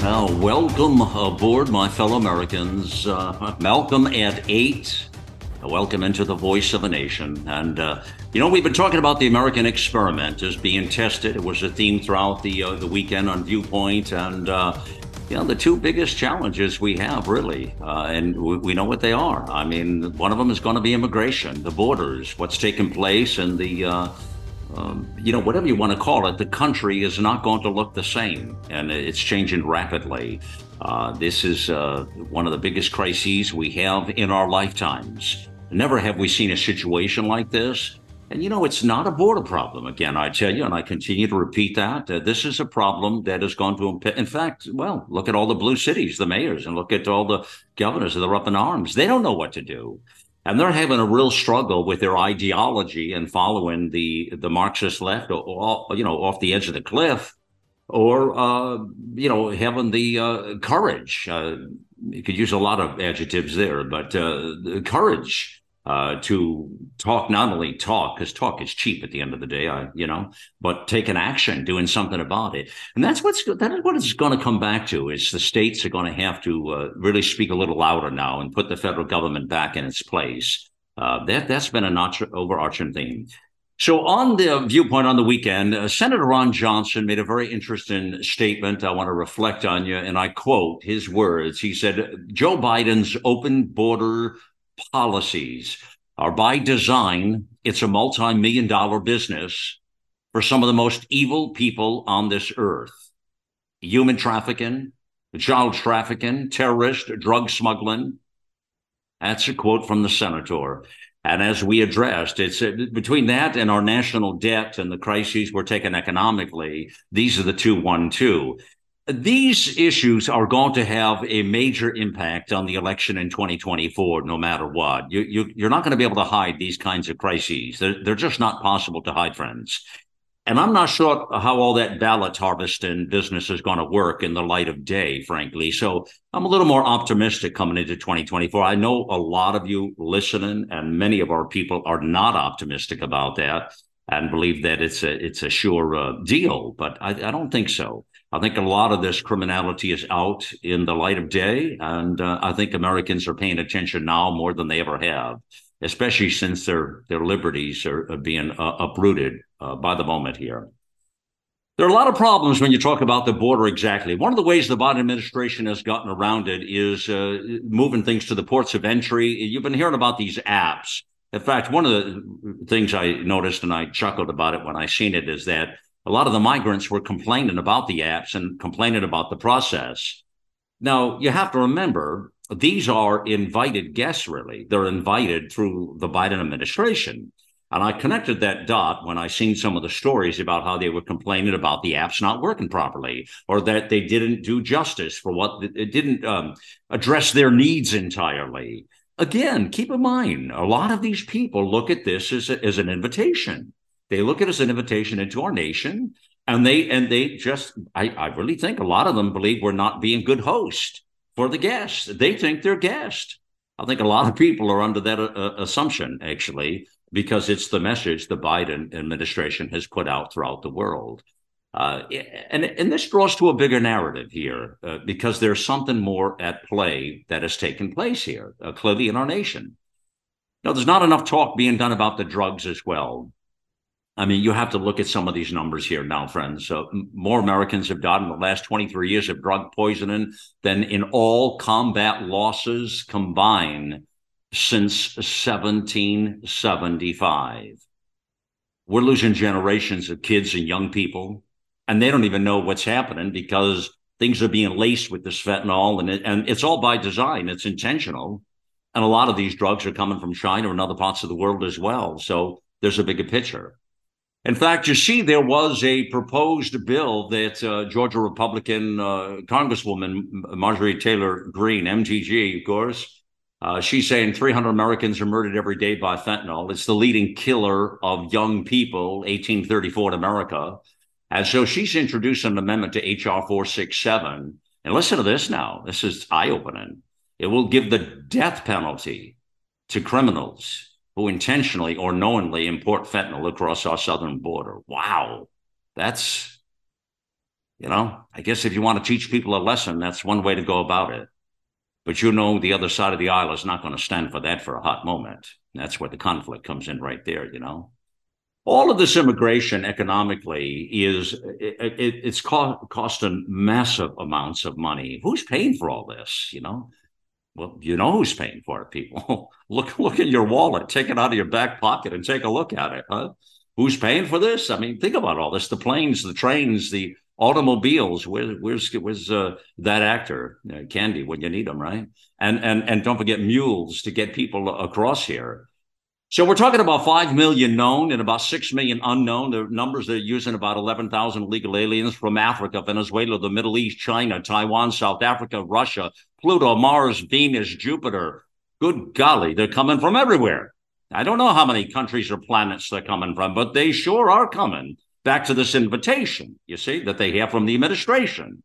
Now, welcome aboard, my fellow Americans. Malcolm at 8. Welcome into the voice of a nation. And, we've been talking about the American experiment as being tested. It was a theme throughout the weekend on Viewpoint. And, the two biggest challenges we have, really, and we know what they are. I mean, one of them is going to be immigration, the borders, what's taking place, and the... whatever you want to call it, the country is not going to look the same, and it's changing rapidly. This is one of the biggest crises we have in our lifetimes. Never have we seen a situation like this. And, it's not a border problem. Again, I tell you, and I continue to repeat that, this is a problem that is going to impact. In fact, look at all the blue cities, the mayors, and look at all the governors that are up in arms. They don't know what to do. And they're having a real struggle with their ideology and following the Marxist left, or off the edge of the cliff, or, having the courage. You could use a lot of adjectives there, but the courage to talk, not only talk, because talk is cheap at the end of the day, but taking action, doing something about it. And that is what it's going to come back to, is the states are going to have to really speak a little louder now and put the federal government back in its place. That's been an overarching theme. So on the Viewpoint on the weekend, Senator Ron Johnson made a very interesting statement. I want to reflect on you, and I quote his words. He said, Joe Biden's open border policies are by design. It's a multi-million-dollar business for some of the most evil people on this earth. Human trafficking, child trafficking, terrorist, drug smuggling. That's a quote from the senator. And as we addressed, it's between that and our national debt and the crises we're taking economically, these are the 2-1-2. These issues are going to have a major impact on the election in 2024, no matter what. You're not going to be able to hide these kinds of crises. They're just not possible to hide, friends. And I'm not sure how all that ballot harvesting business is going to work in the light of day, frankly. So I'm a little more optimistic coming into 2024. I know a lot of you listening and many of our people are not optimistic about that and believe that it's a sure deal, but I don't think so. I think a lot of this criminality is out in the light of day, and I think Americans are paying attention now more than they ever have, especially since their liberties are being uprooted by the moment here. There are a lot of problems when you talk about the border exactly. One of the ways the Biden administration has gotten around it is moving things to the ports of entry. You've been hearing about these apps. In fact, one of the things I noticed, and I chuckled about it when I seen it, is that a lot of the migrants were complaining about the apps and complaining about the process. Now, you have to remember, these are invited guests, really. They're invited through the Biden administration. And I connected that dot when I seen some of the stories about how they were complaining about the apps not working properly, or that they didn't do justice for what it didn't address their needs entirely. Again, keep in mind, a lot of these people look at this as an invitation. They look at it as an invitation into our nation, and they just, I really think a lot of them believe we're not being good hosts for the guests. They think they're guests. I think a lot of people are under that assumption, actually, because it's the message the Biden administration has put out throughout the world. And this draws to a bigger narrative here, because there's something more at play that has taken place here, clearly in our nation. Now, there's not enough talk being done about the drugs as well. I mean, you have to look at some of these numbers here now, friends. So more Americans have died in the last 23 years of drug poisoning than in all combat losses combined since 1775. We're losing generations of kids and young people, and they don't even know what's happening because things are being laced with this fentanyl, and it's all by design. It's intentional. And a lot of these drugs are coming from China and other parts of the world as well. So there's a bigger picture. In fact, you see, there was a proposed bill that Georgia Republican Congresswoman Marjorie Taylor Greene, MTG, of course, she's saying 300 Americans are murdered every day by fentanyl. It's the leading killer of young people, 1834 in America. And so she's introduced an amendment to H.R. 467. And listen to this now. This is eye-opening. It will give the death penalty to criminals who intentionally or knowingly import fentanyl across our southern border. Wow. That's, you know, I guess if you want to teach people a lesson, that's one way to go about it. But you know the other side of the aisle is not going to stand for that for a hot moment. And that's where the conflict comes in right there, you know. All of this immigration economically is, it's costing massive amounts of money. Who's paying for all this, you know? Well, you know who's paying for it, people. Look in your wallet, take it out of your back pocket and take a look at it. Huh? Who's paying for this? I mean, think about all this. The planes, the trains, the automobiles. Where's that actor, Candy, when you need him, right? And don't forget mules to get people across here. So we're talking about 5 million known and about 6 million unknown. The numbers they're using about 11,000 illegal aliens from Africa, Venezuela, the Middle East, China, Taiwan, South Africa, Russia, Pluto, Mars, Venus, Jupiter. Good golly, they're coming from everywhere. I don't know how many countries or planets they're coming from, but they sure are coming back to this invitation, you see, that they have from the administration.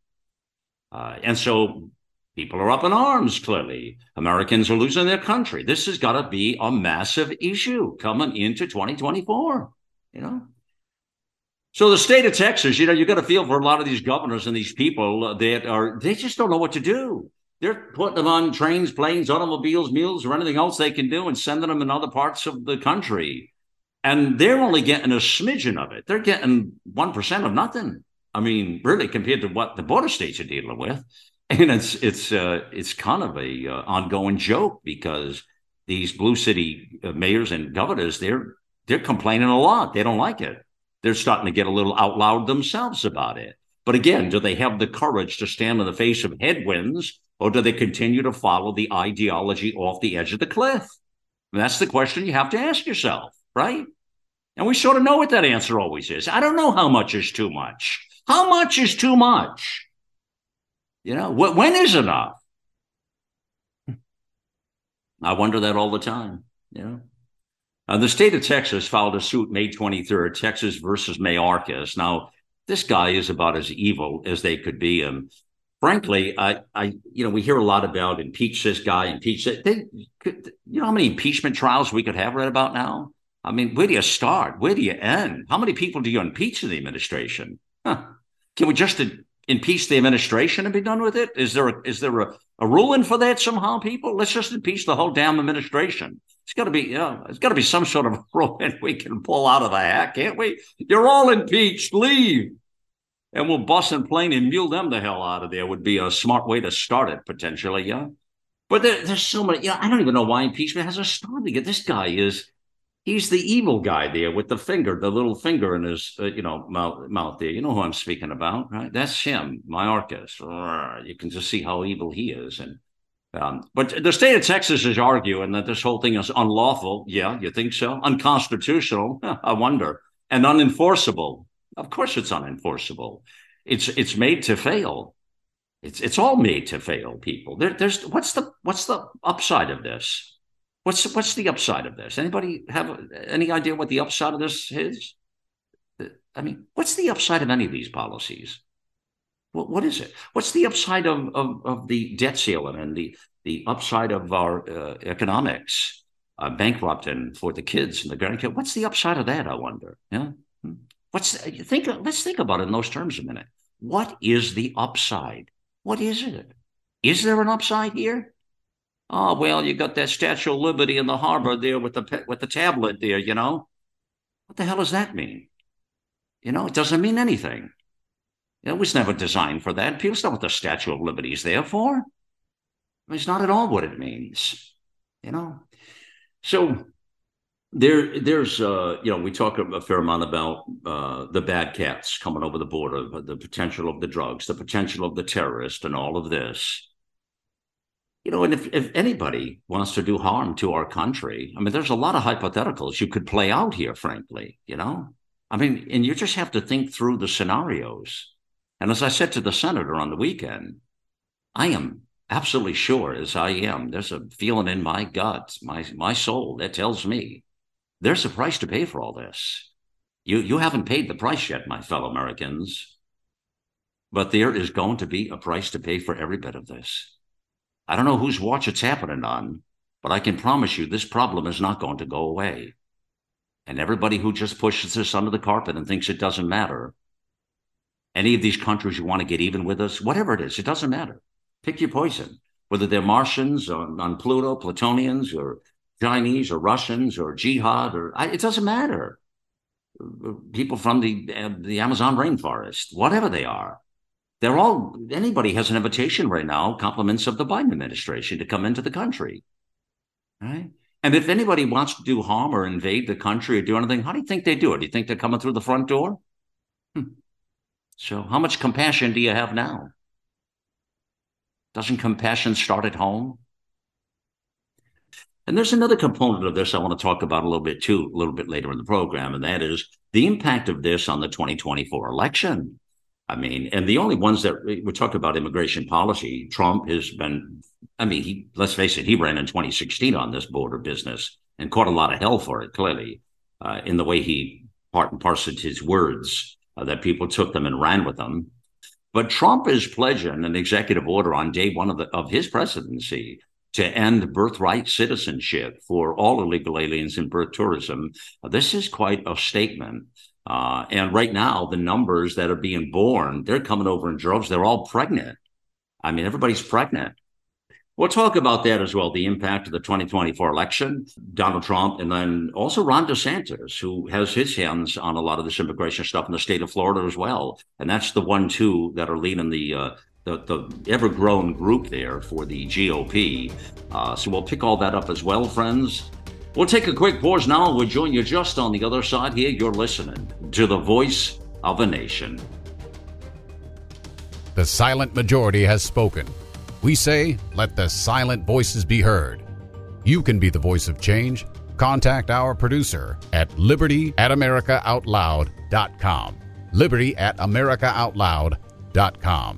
And so people are up in arms, clearly. Americans are losing their country. This has got to be a massive issue coming into 2024, you know. So the state of Texas, you know, you got to feel for a lot of these governors and these people that are, they just don't know what to do. They're putting them on trains, planes, automobiles, mules, or anything else they can do and sending them in other parts of the country. And they're only getting a smidgen of it. They're getting 1% of nothing. I mean, really, compared to what the border states are dealing with. And it's kind of a ongoing joke because these blue city mayors and governors, they're complaining a lot. They don't like it. They're starting to get a little out loud themselves about it. But again, do they have the courage to stand in the face of headwinds, or do they continue to follow the ideology off the edge of the cliff? And that's the question you have to ask yourself, right? And we sort of know what that answer always is. I don't know how much is too much. How much is too much? You know, when is enough? I wonder that all the time, you know. The state of Texas filed a suit May 23rd, Texas versus Mayorkas. Now, this guy is about as evil as they could be. And frankly, I we hear a lot about impeach this guy, impeach that. You know how many impeachment trials we could have right about now? I mean, where do you start? Where do you end? How many people do you impeach in the administration? Huh. Can we just impeach the administration and be done with it? Is there a ruling for that somehow, people? Let's just impeach the whole damn administration. It's got to be, you know, it's got to be some sort of ruling we can pull out of the hat, can't we? You're all impeached. Leave. And we'll bus and plane and mule them the hell out of there would be a smart way to start it, potentially, yeah? But there's so many, you know, I don't even know why impeachment has a start to get. This guy is, he's the evil guy there with the finger, the little finger in his, mouth there. You know who I'm speaking about, right? That's him, Mayorkas. You can just see how evil he is. And but the state of Texas is arguing that this whole thing is unlawful. Yeah, you think so? Unconstitutional? I wonder. And unenforceable. Of course it's unenforceable. It's made to fail. It's all made to fail, people. There's what's the upside of this? What's the upside of this? Anybody have any idea what the upside of this is? I mean, what's the upside of any of these policies? What is it? What's the upside of the debt ceiling and the upside of our economics, bankrupting for the kids and the grandkids? What's the upside of that, I wonder? Yeah. Let's think about it in those terms a minute. What is the upside? What is it? Is there an upside here? Oh, well, you got that Statue of Liberty in the harbor there with the tablet there, you know. What the hell does that mean? You know, it doesn't mean anything. It was never designed for that. People know what the Statue of Liberty is there for. I mean, it's not at all what it means, you know. So there's you know, we talk a fair amount about the bad cats coming over the border, the potential of the drugs, the potential of the terrorist and all of this. You know, and if anybody wants to do harm to our country, I mean, there's a lot of hypotheticals you could play out here, frankly, you know. I mean, and you just have to think through the scenarios. And as I said to the senator on the weekend, I am absolutely sure as I am, there's a feeling in my gut, my soul that tells me there's a price to pay for all this. You haven't paid the price yet, my fellow Americans, but there is going to be a price to pay for every bit of this. I don't know whose watch it's happening on, but I can promise you this problem is not going to go away. And everybody who just pushes this under the carpet and thinks it doesn't matter, any of these countries you want to get even with us, whatever it is, it doesn't matter. Pick your poison, whether they're Martians on Pluto, Plutonians, or Chinese, or Russians, or jihad, it doesn't matter. People from the Amazon rainforest, whatever they are, they're all, anybody has an invitation right now, compliments of the Biden administration to come into the country, right? And if anybody wants to do harm or invade the country or do anything, how do you think they do it? Do you think they're coming through the front door? So how much compassion do you have now? Doesn't compassion start at home? And there's another component of this I want to talk about a little bit too, a little bit later in the program, and that is the impact of this on the 2024 election. I mean, and the only ones that we talk about immigration policy, Trump has been, I mean, let's face it, he ran in 2016 on this border business and caught a lot of hell for it, clearly, in the way he part and parceled his words, that people took them and ran with them. But Trump is pledging an executive order on day one of his presidency to end birthright citizenship for all illegal aliens and birth tourism. This is quite a statement. And right now, the numbers that are being born, they're coming over in droves. They're all pregnant. I mean, everybody's pregnant. We'll talk about that as well, the impact of the 2024 election, Donald Trump, and then also Ron DeSantis, who has his hands on a lot of this immigration stuff in the state of Florida as well. And that's the 1-2 that are leading the ever-grown group there for the GOP. So we'll pick all that up as well, friends. We'll take a quick pause now. We'll join you just on the other side here. You're listening to the Voice of a Nation. The silent majority has spoken. We say, let the silent voices be heard. You can be the voice of change. Contact our producer at liberty@AmericaOutloud.com. liberty@AmericaOutloud.com.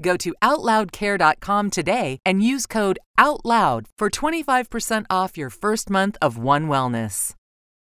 Go to OutLoudCare.com today and use code OUTLOUD for 25% off your first month of One Wellness.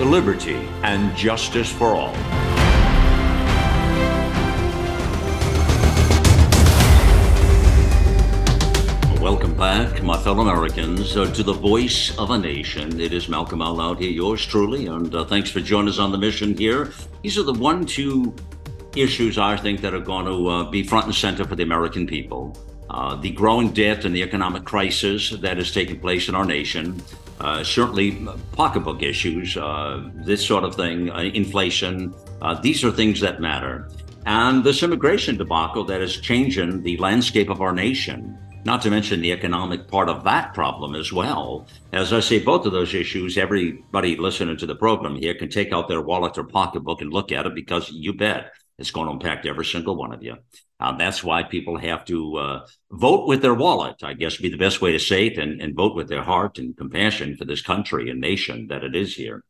Liberty and justice for all. Welcome back, my fellow Americans, to the Voice of a Nation. It is Malcolm Out Loud here, yours truly, and thanks for joining us on the mission here. These are the 1-2 issues I think that are going to be front and center for the American people. The growing debt and the economic crisis that is taking place in our nation, certainly pocketbook issues, this sort of thing, inflation, these are things that matter. And this immigration debacle that is changing the landscape of our nation, not to mention the economic part of that problem as well. As I say, both of those issues, everybody listening to the program here can take out their wallet or pocketbook and look at it, because you bet It's going to impact every single one of you. That's why people have to vote with their wallet, I guess, would be the best way to say it, and vote with their heart and compassion for this country and nation that it is here.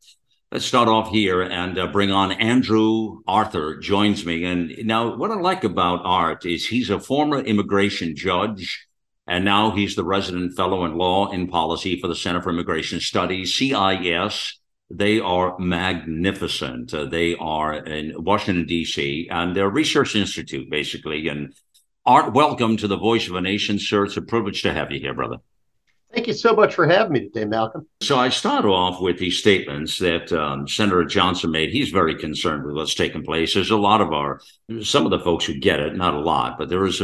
Let's start off here and bring on Andrew Arthur joins me. And now what I like about Art is he's a former immigration judge, and now he's the resident fellow in law and policy for the Center for Immigration Studies, CIS. They are magnificent. They are in Washington, D.C., and their research institute, basically. And Art, welcome to the Voice of a Nation, sir. It's a privilege to have you here, brother. Thank you so much for having me today, Malcolm. So I start off with these statements that Senator Johnson made. He's very concerned with what's taking place. There's a lot of some of the folks who get it, not a lot, but there is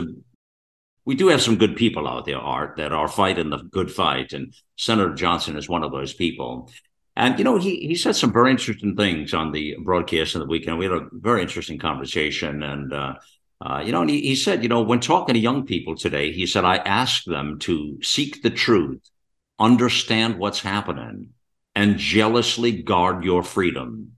we do have some good people out there, Art, that are fighting the good fight. And Senator Johnson is one of those people. And, you know, he said some very interesting things on the broadcast of the weekend. We had a very interesting conversation. And, you know, and he said, you know, when talking to young people today, he said, I ask them to seek the truth, understand what's happening, and jealously guard your freedom.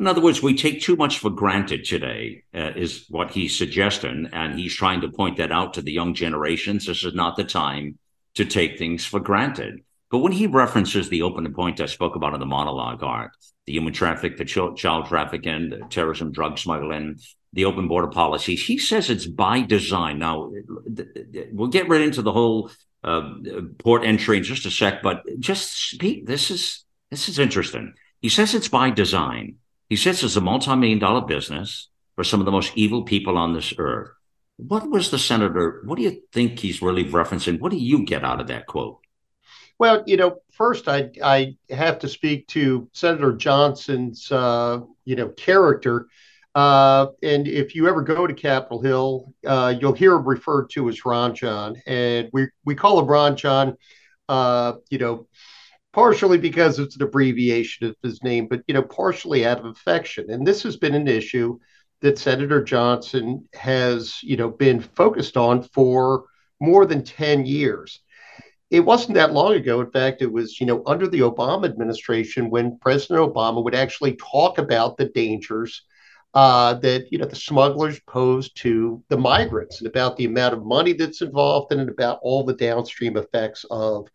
In other words, we take too much for granted today, is what he's suggesting. And he's trying to point that out to the young generations. This is not the time to take things for granted. But when he references the open point I spoke about in the monologue, Art, the human trafficking, the child trafficking, the terrorism, drug smuggling, the open border policies, he says it's by design. Now, we'll get right into the whole port entry in just a sec, but just Pete, this is interesting. He says it's by design. He says it's a multi-million-dollar business for some of the most evil people on this earth. What was the senator? What do you think he's really referencing? What do you get out of that quote? Well, you know, first, I have to speak to Senator Johnson's, you know, character. And if you ever go to Capitol Hill, you'll hear him referred to as Ron John. And we call him Ron John, you know, partially because it's an abbreviation of his name, but, you know, partially out of affection. And this has been an issue that Senator Johnson has, you know, been focused on for more than 10 years. It wasn't that long ago. In fact, it was, you know, under the Obama administration when President Obama would actually talk about the dangers that, you know, the smugglers pose to the migrants and about the amount of money that's involved and about all the downstream effects of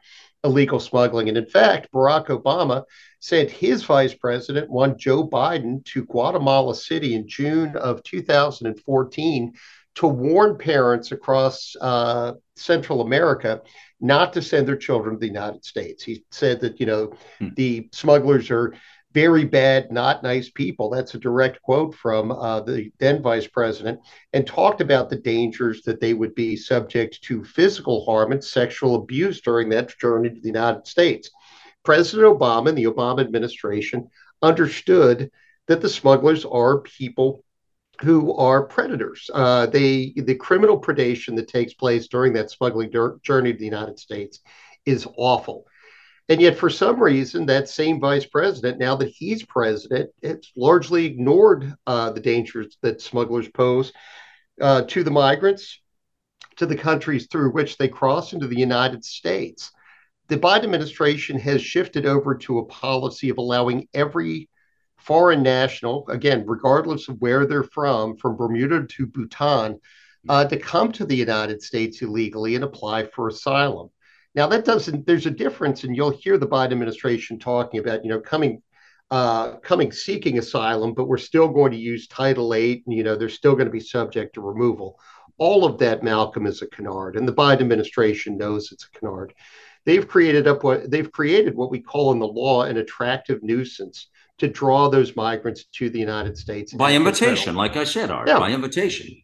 illegal smuggling. And in fact, Barack Obama sent his vice president, one Joe Biden, to Guatemala City in June of 2014 to warn parents across Central America not to send their children to the United States. He said that, you know, the smugglers are very bad, not nice people. That's a direct quote from the then vice president, and talked about the dangers that they would be subject to physical harm and sexual abuse during that journey to the United States. President Obama and the Obama administration understood that the smugglers are people who are predators. The criminal predation that takes place during that smuggling journey to the United States is awful. And yet, for some reason, that same vice president, now that he's president, it's largely ignored the dangers that smugglers pose to the migrants, to the countries through which they cross into the United States. The Biden administration has shifted over to a policy of allowing every foreign national, again, regardless of where they're from Bermuda to Bhutan, to come to the United States illegally and apply for asylum. Now, that doesn't, there's a difference, and you'll hear the Biden administration talking about, you know, coming seeking asylum, but we're still going to use Title VIII, and, you know, they're still going to be subject to removal. All of that, Malcolm, is a canard, and the Biden administration knows it's a canard. They've created what we call in the law an attractive nuisance to draw those migrants to the United States. By invitation, like I said, Art, yeah. By invitation.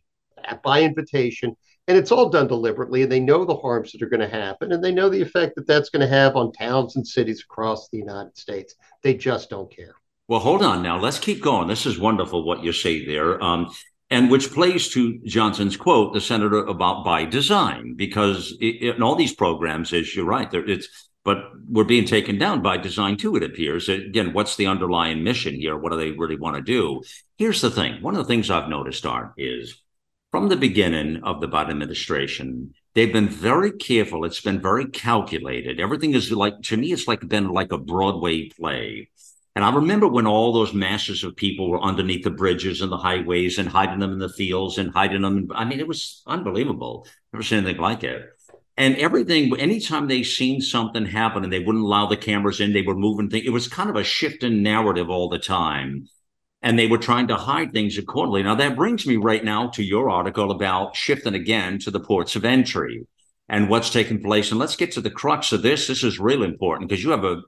By invitation. And it's all done deliberately, and they know the harms that are going to happen, and they know the effect that that's going to have on towns and cities across the United States. They just don't care. Well, hold on now. Let's keep going. This is wonderful what you say there, and which plays to Johnson's quote, the senator, about by design, because in all these programs, as you're right, but we're being taken down by design, too, it appears. Again, what's the underlying mission here? What do they really want to do? Here's the thing. One of the things I've noticed, Art, is from the beginning of the Biden administration, they've been very careful. It's been very calculated. Everything is like, to me, it's like been like a Broadway play. And I remember when all those masses of people were underneath the bridges and the highways and hiding them in the fields and hiding them. I mean, it was unbelievable. Never seen anything like it. And everything, anytime they seen something happen and they wouldn't allow the cameras in, they were moving things. It was kind of a shift in narrative all the time. And they were trying to hide things accordingly. Now, that brings me right now to your article about shifting again to the ports of entry and what's taking place. And let's get to the crux of this. This is really important because you have a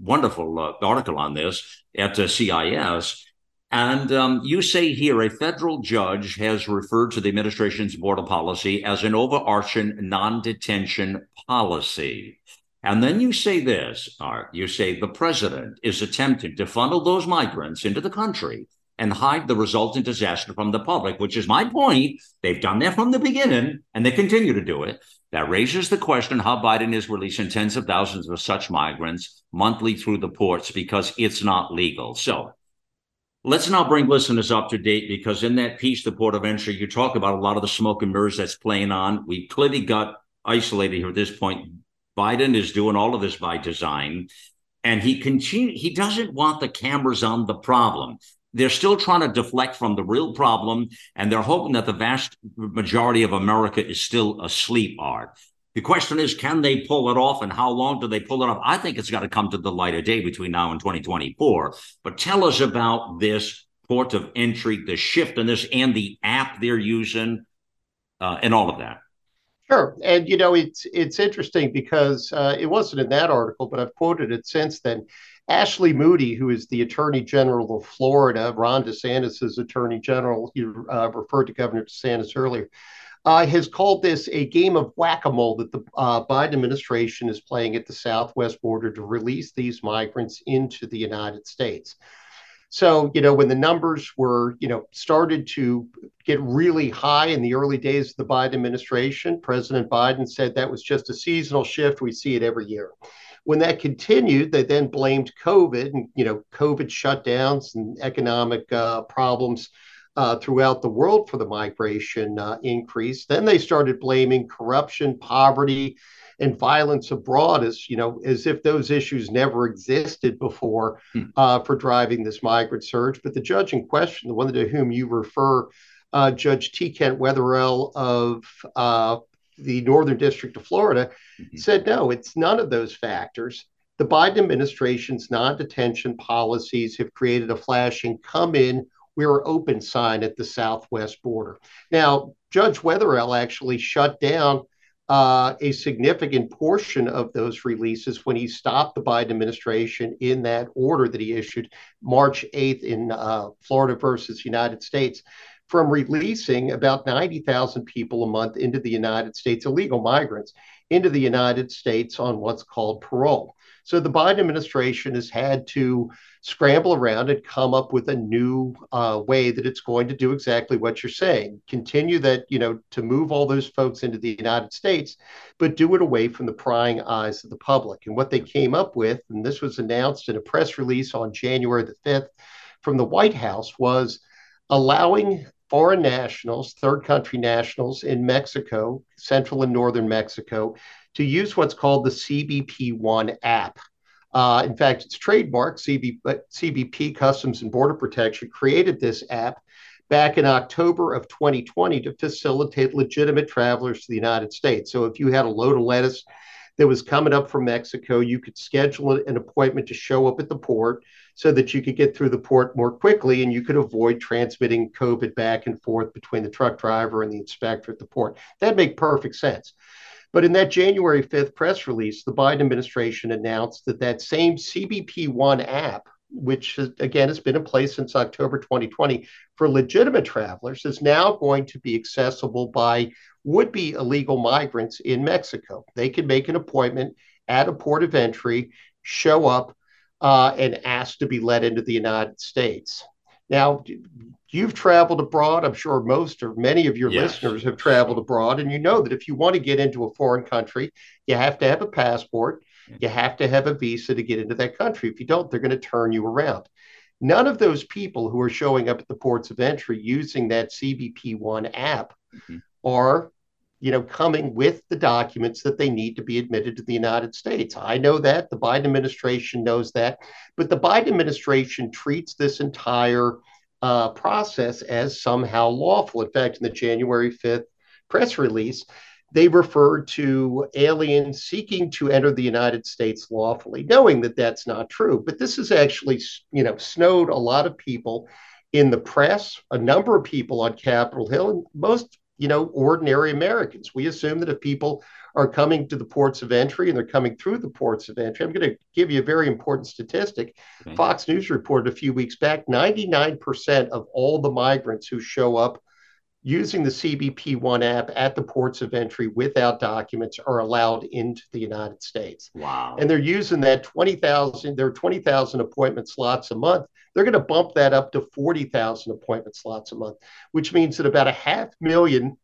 wonderful article on this at CIS. And you say here, a federal judge has referred to the administration's border policy as an overarching non-detention policy. And then you say this, Art, you say the president is attempting to funnel those migrants into the country and hide the resultant disaster from the public, which is my point. They've done that from the beginning, and they continue to do it. That raises the question how Biden is releasing tens of thousands of such migrants monthly through the ports because it's not legal. So let's now bring listeners up to date, because in that piece, the port of entry, you talk about a lot of the smoke and mirrors that's playing on. We clearly got isolated here at this point. Biden is doing all of this by design, and he doesn't want the cameras on the problem. They're still trying to deflect from the real problem, and they're hoping that the vast majority of America is still asleep, Art. The question is, can they pull it off, and how long do they pull it off? I think it's got to come to the light of day between now and 2024. But tell us about this port of entry, the shift in this, and the app they're using, and all of that. Sure. And, you know, it's interesting because it wasn't in that article, but I've quoted it since then. Ashley Moody, who is the Attorney General of Florida, Ron DeSantis' Attorney General, you referred to Governor DeSantis earlier, has called this a game of whack-a-mole that the Biden administration is playing at the southwest border to release these migrants into the United States. So, you know, when the numbers were, you know, started to get really high in the early days of the Biden administration, President Biden said that was just a seasonal shift. We see it every year. When that continued, they then blamed COVID and, you know, COVID shutdowns and economic problems throughout the world for the migration increase. Then they started blaming corruption, poverty, and violence abroad as, you know, as if those issues never existed before for driving this migrant surge. But the judge in question, the one to whom you refer, Judge T. Kent Wetherell of the Northern District of Florida, said, no, it's none of those factors. The Biden administration's non-detention policies have created a flashing come in, we're open sign at the southwest border. Now, Judge Wetherell actually shut down a significant portion of those releases when he stopped the Biden administration in that order that he issued March 8th in Florida versus United States, from releasing about 90,000 people a month into the United States, illegal migrants, into the United States on what's called parole. So the Biden administration has had to scramble around and come up with a new way that it's going to do exactly what you're saying, continue that, you know, to move all those folks into the United States, but do it away from the prying eyes of the public. And what they came up with, and this was announced in a press release on January the 5th from the White House, was allowing foreign nationals, third country nationals in Mexico, central and northern Mexico, to use what's called the CBP One app. In fact, it's trademark. CBP Customs and Border Protection created this app back in October of 2020 to facilitate legitimate travelers to the United States. So if you had a load of lettuce that was coming up from Mexico, you could schedule an appointment to show up at the port so that you could get through the port more quickly and you could avoid transmitting COVID back and forth between the truck driver and the inspector at the port. That'd make perfect sense. But in that January 5th press release, the Biden administration announced that that same CBP One app, which has, again, has been in place since October 2020 for legitimate travelers, is now going to be accessible by would-be illegal migrants in Mexico. They can make an appointment at a port of entry, show up, and ask to be let into the United States. Now, you've traveled abroad. I'm sure most or many of your listeners have traveled abroad. And you know that if you want to get into a foreign country, you have to have a passport. You have to have a visa to get into that country. If you don't, they're going to turn you around. None of those people who are showing up at the ports of entry using that CBP One app are coming with the documents that they need to be admitted to the United States. I know that. The Biden administration knows that. But the Biden administration treats this entire process as somehow lawful. In fact, in the January 5th press release, they referred to aliens seeking to enter the United States lawfully, knowing that that's not true. But this has actually, snowed a lot of people in the press, a number of people on Capitol Hill, and most ordinary Americans. We assume that if people are coming to the ports of entry and they're coming through the ports of entry, I'm going to give you a very important statistic. Okay. Fox News reported a few weeks back, 99% of all the migrants who show up using the CBP One app at the ports of entry without documents are allowed into the United States. Wow. And they're using that 20,000, there are 20,000 appointment slots a month. They're going to bump that up to 40,000 appointment slots a month, which means that about 500,000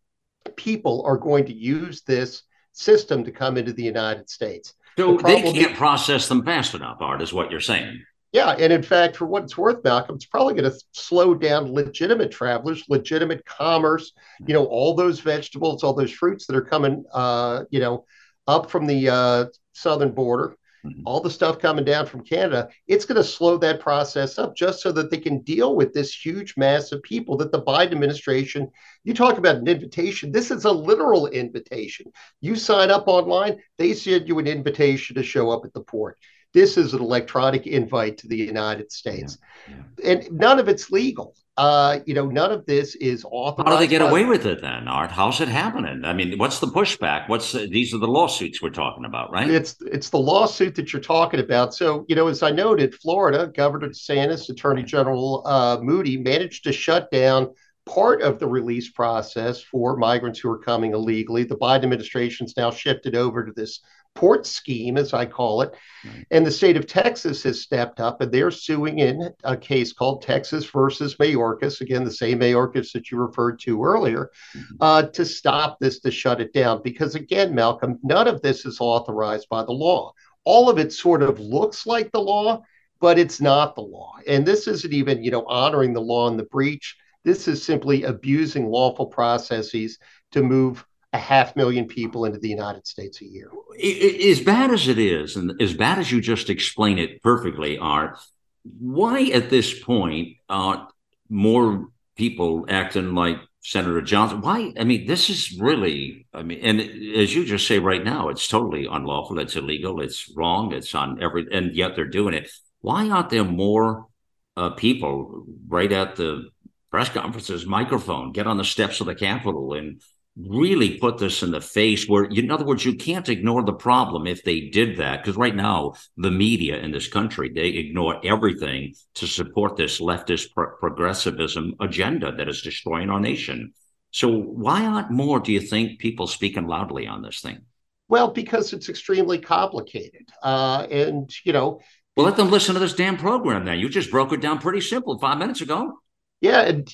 people are going to use this system to come into the United States. So they can't process them fast enough, Art, is what you're saying. Yeah. And in fact, for what it's worth, Malcolm, it's probably going to slow down legitimate travelers, legitimate commerce, all those vegetables, all those fruits that are coming, up from the southern border, all the stuff coming down from Canada. It's going to slow that process up just so that they can deal with this huge mass of people that the Biden administration, you talk about an invitation. This is a literal invitation. You sign up online, they send you an invitation to show up at the port. This is an electronic invite to the United States. Yeah. And none of it's legal. None of this is authorized. How do they get away with it then, Art? How's it happening? I mean, what's the pushback? These are the lawsuits we're talking about, right? It's the lawsuit that you're talking about. So, as I noted, Florida, Governor DeSantis, Attorney General Moody managed to shut down part of the release process for migrants who are coming illegally. The Biden administration's now shifted over to this port scheme, as I call it. Right. And the state of Texas has stepped up, and they're suing in a case called Texas versus Mayorkas, again, the same Mayorkas that you referred to earlier, to stop this, to shut it down. Because again, Malcolm, none of this is authorized by the law. All of it sort of looks like the law, but it's not the law. And this isn't even, honoring the law in the breach. This is simply abusing lawful processes to move 500,000 people into the United States a year. As bad as it is, and as bad as you just explain it perfectly, Art, why at this point are more people acting like Senator Johnson? Why? I mean, this is really, and as you just say right now, it's totally unlawful. It's illegal. It's wrong. It's on every, and yet they're doing it. Why aren't there more people right at the press conferences, microphone, get on the steps of the Capitol and really put this in the face where, in other words, you can't ignore the problem if they did that. Because right now, the media in this country, they ignore everything to support this leftist progressivism agenda that is destroying our nation. So why aren't more, do you think, people speaking loudly on this thing? Well, because it's extremely complicated. Well, let them listen to this damn program then. You just broke it down pretty simple 5 minutes ago. Yeah. And,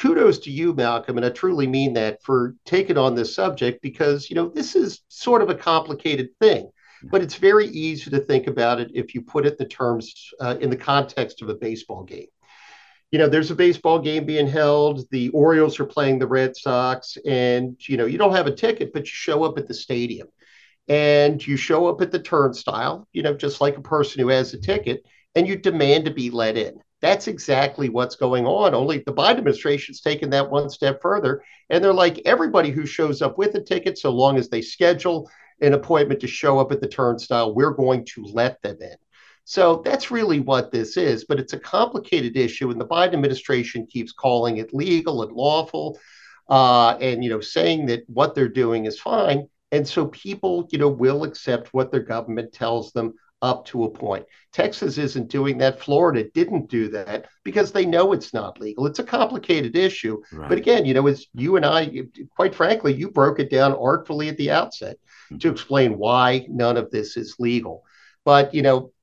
kudos to you, Malcolm. And I truly mean that, for taking on this subject, because, this is sort of a complicated thing, but it's very easy to think about it if you put it in the terms in the context of a baseball game. There's a baseball game being held. The Orioles are playing the Red Sox, and, you don't have a ticket, but you show up at the stadium and you show up at the turnstile, just like a person who has a ticket, and you demand to be let in. That's exactly what's going on, only the Biden administration's taken that one step further. And they're like, everybody who shows up with a ticket, so long as they schedule an appointment to show up at the turnstile, we're going to let them in. So that's really what this is. But it's a complicated issue. And the Biden administration keeps calling it legal and lawful and, saying that what they're doing is fine. And so people, will accept what their government tells them, up to a point. Texas isn't doing that. Florida didn't do that because they know it's not legal. It's a complicated issue. Right. But again, as you and I, quite frankly, you broke it down artfully at the outset to explain why none of this is legal. But,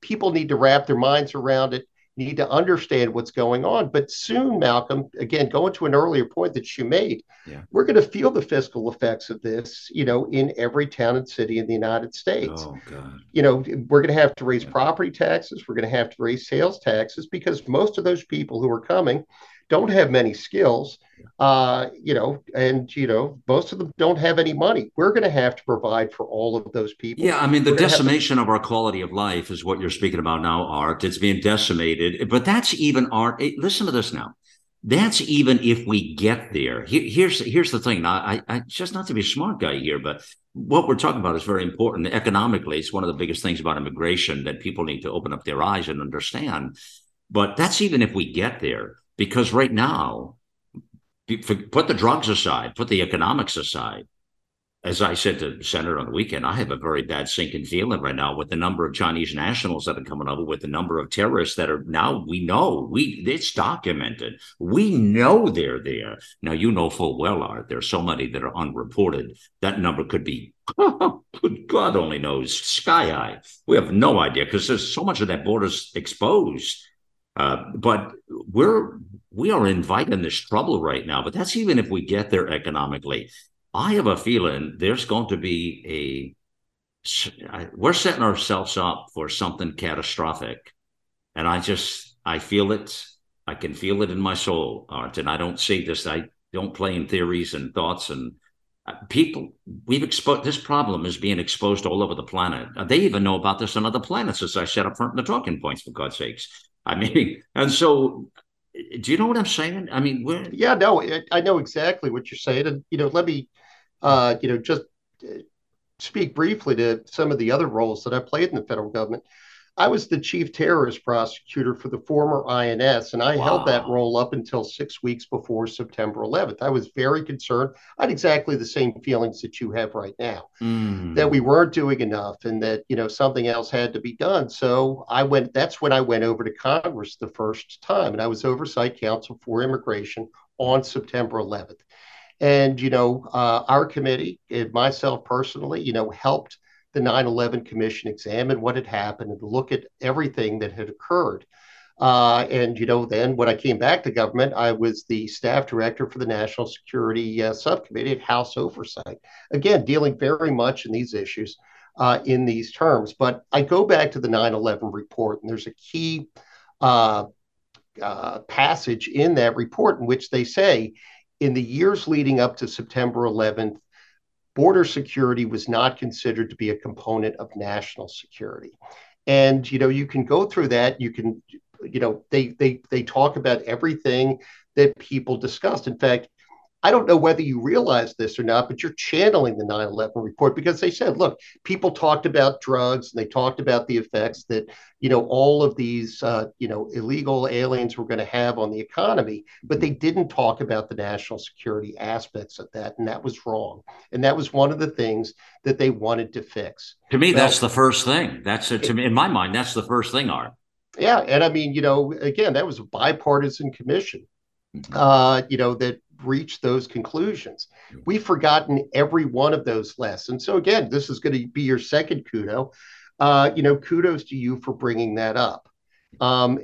people need to wrap their minds around it, need to understand what's going on. But soon, Malcolm, again, going to an earlier point that you made, we're going to feel the fiscal effects of this, in every town and city in the United States. Oh, God. We're going to have to raise property taxes. We're going to have to raise sales taxes because most of those people who are coming don't have many skills, most of them don't have any money. We're going to have to provide for all of those people. Yeah, I mean, the decimation of our quality of life is what you're speaking about now, Art. It's being decimated. But that's even, Art, listen to this now. That's even if we get there. Here's the thing. Now, I just not to be a smart guy here, but what we're talking about is very important economically. It's one of the biggest things about immigration that people need to open up their eyes and understand. But that's even if we get there, because right now, put the drugs aside, put the economics aside. As I said to the Senator on the weekend, I have a very bad sinking feeling right now with the number of Chinese nationals that are coming over, with the number of terrorists that are now, it's documented. We know they're there. Now, you know full well, Art, there's so many that are unreported. That number could be, good God only knows, sky high. We have no idea because there's so much of that border's exposed. But we are inviting this trouble right now. But that's even if we get there economically. I have a feeling there's going to be we're setting ourselves up for something catastrophic. And I feel it. I can feel it in my soul, Art. And I don't see this. I don't play in theories and thoughts and people. We've exposed this problem is being exposed all over the planet. They even know about this on other planets, as I said up front in the talking points, for God's sakes. I mean, and so. Do you know what I'm saying? I mean, I know exactly what you're saying. And, let me, just speak briefly to some of the other roles that I played in the federal government. I was the chief terrorist prosecutor for the former INS, and I held that role up until 6 weeks before September 11th. I was very concerned. I had exactly the same feelings that you have right now, that we weren't doing enough and that, something else had to be done. So that's when I went over to Congress the first time, and I was oversight counsel for immigration on September 11th. And, our committee and myself personally, helped the 9/11 Commission examine what had happened and look at everything that had occurred. Then when I came back to government, I was the staff director for the National Security Subcommittee at House Oversight. Again, dealing very much in these issues in these terms. But I go back to the 9/11 report, and there's a key passage in that report in which they say, in the years leading up to September 11th, border security was not considered to be a component of national security. And, you can go through that. You can, they talk about everything that people discussed. In fact, I don't know whether you realize this or not, but you're channeling the 9/11 report because they said, look, people talked about drugs and they talked about the effects that, all of these, illegal aliens were going to have on the economy, but they didn't talk about the national security aspects of that. And that was wrong. And that was one of the things that they wanted to fix. To me, that's the first thing. To me, in my mind, that's the first thing, Art. Yeah. And I mean, again, that was a bipartisan commission, that reached those conclusions. We've forgotten every one of those lessons. So again, this is going to be your second kudo. Kudos to you for bringing that up.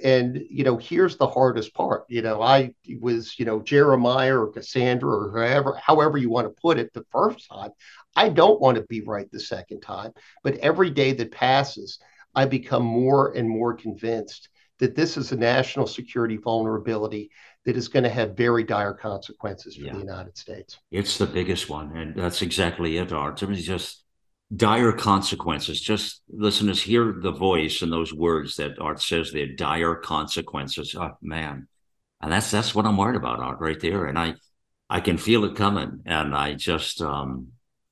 Here's the hardest part. I was, Jeremiah or Cassandra or however you want to put it the first time. I don't want to be right the second time, but every day that passes, I become more and more convinced that this is a national security vulnerability that is going to have very dire consequences for the United States. It's the biggest one, and that's exactly it, Art. I mean, just dire consequences. Just listeners, hear the voice and those words that Art says, they're dire consequences. Oh, man. And that's what I'm worried about, Art, right there. And I can feel it coming, and I just...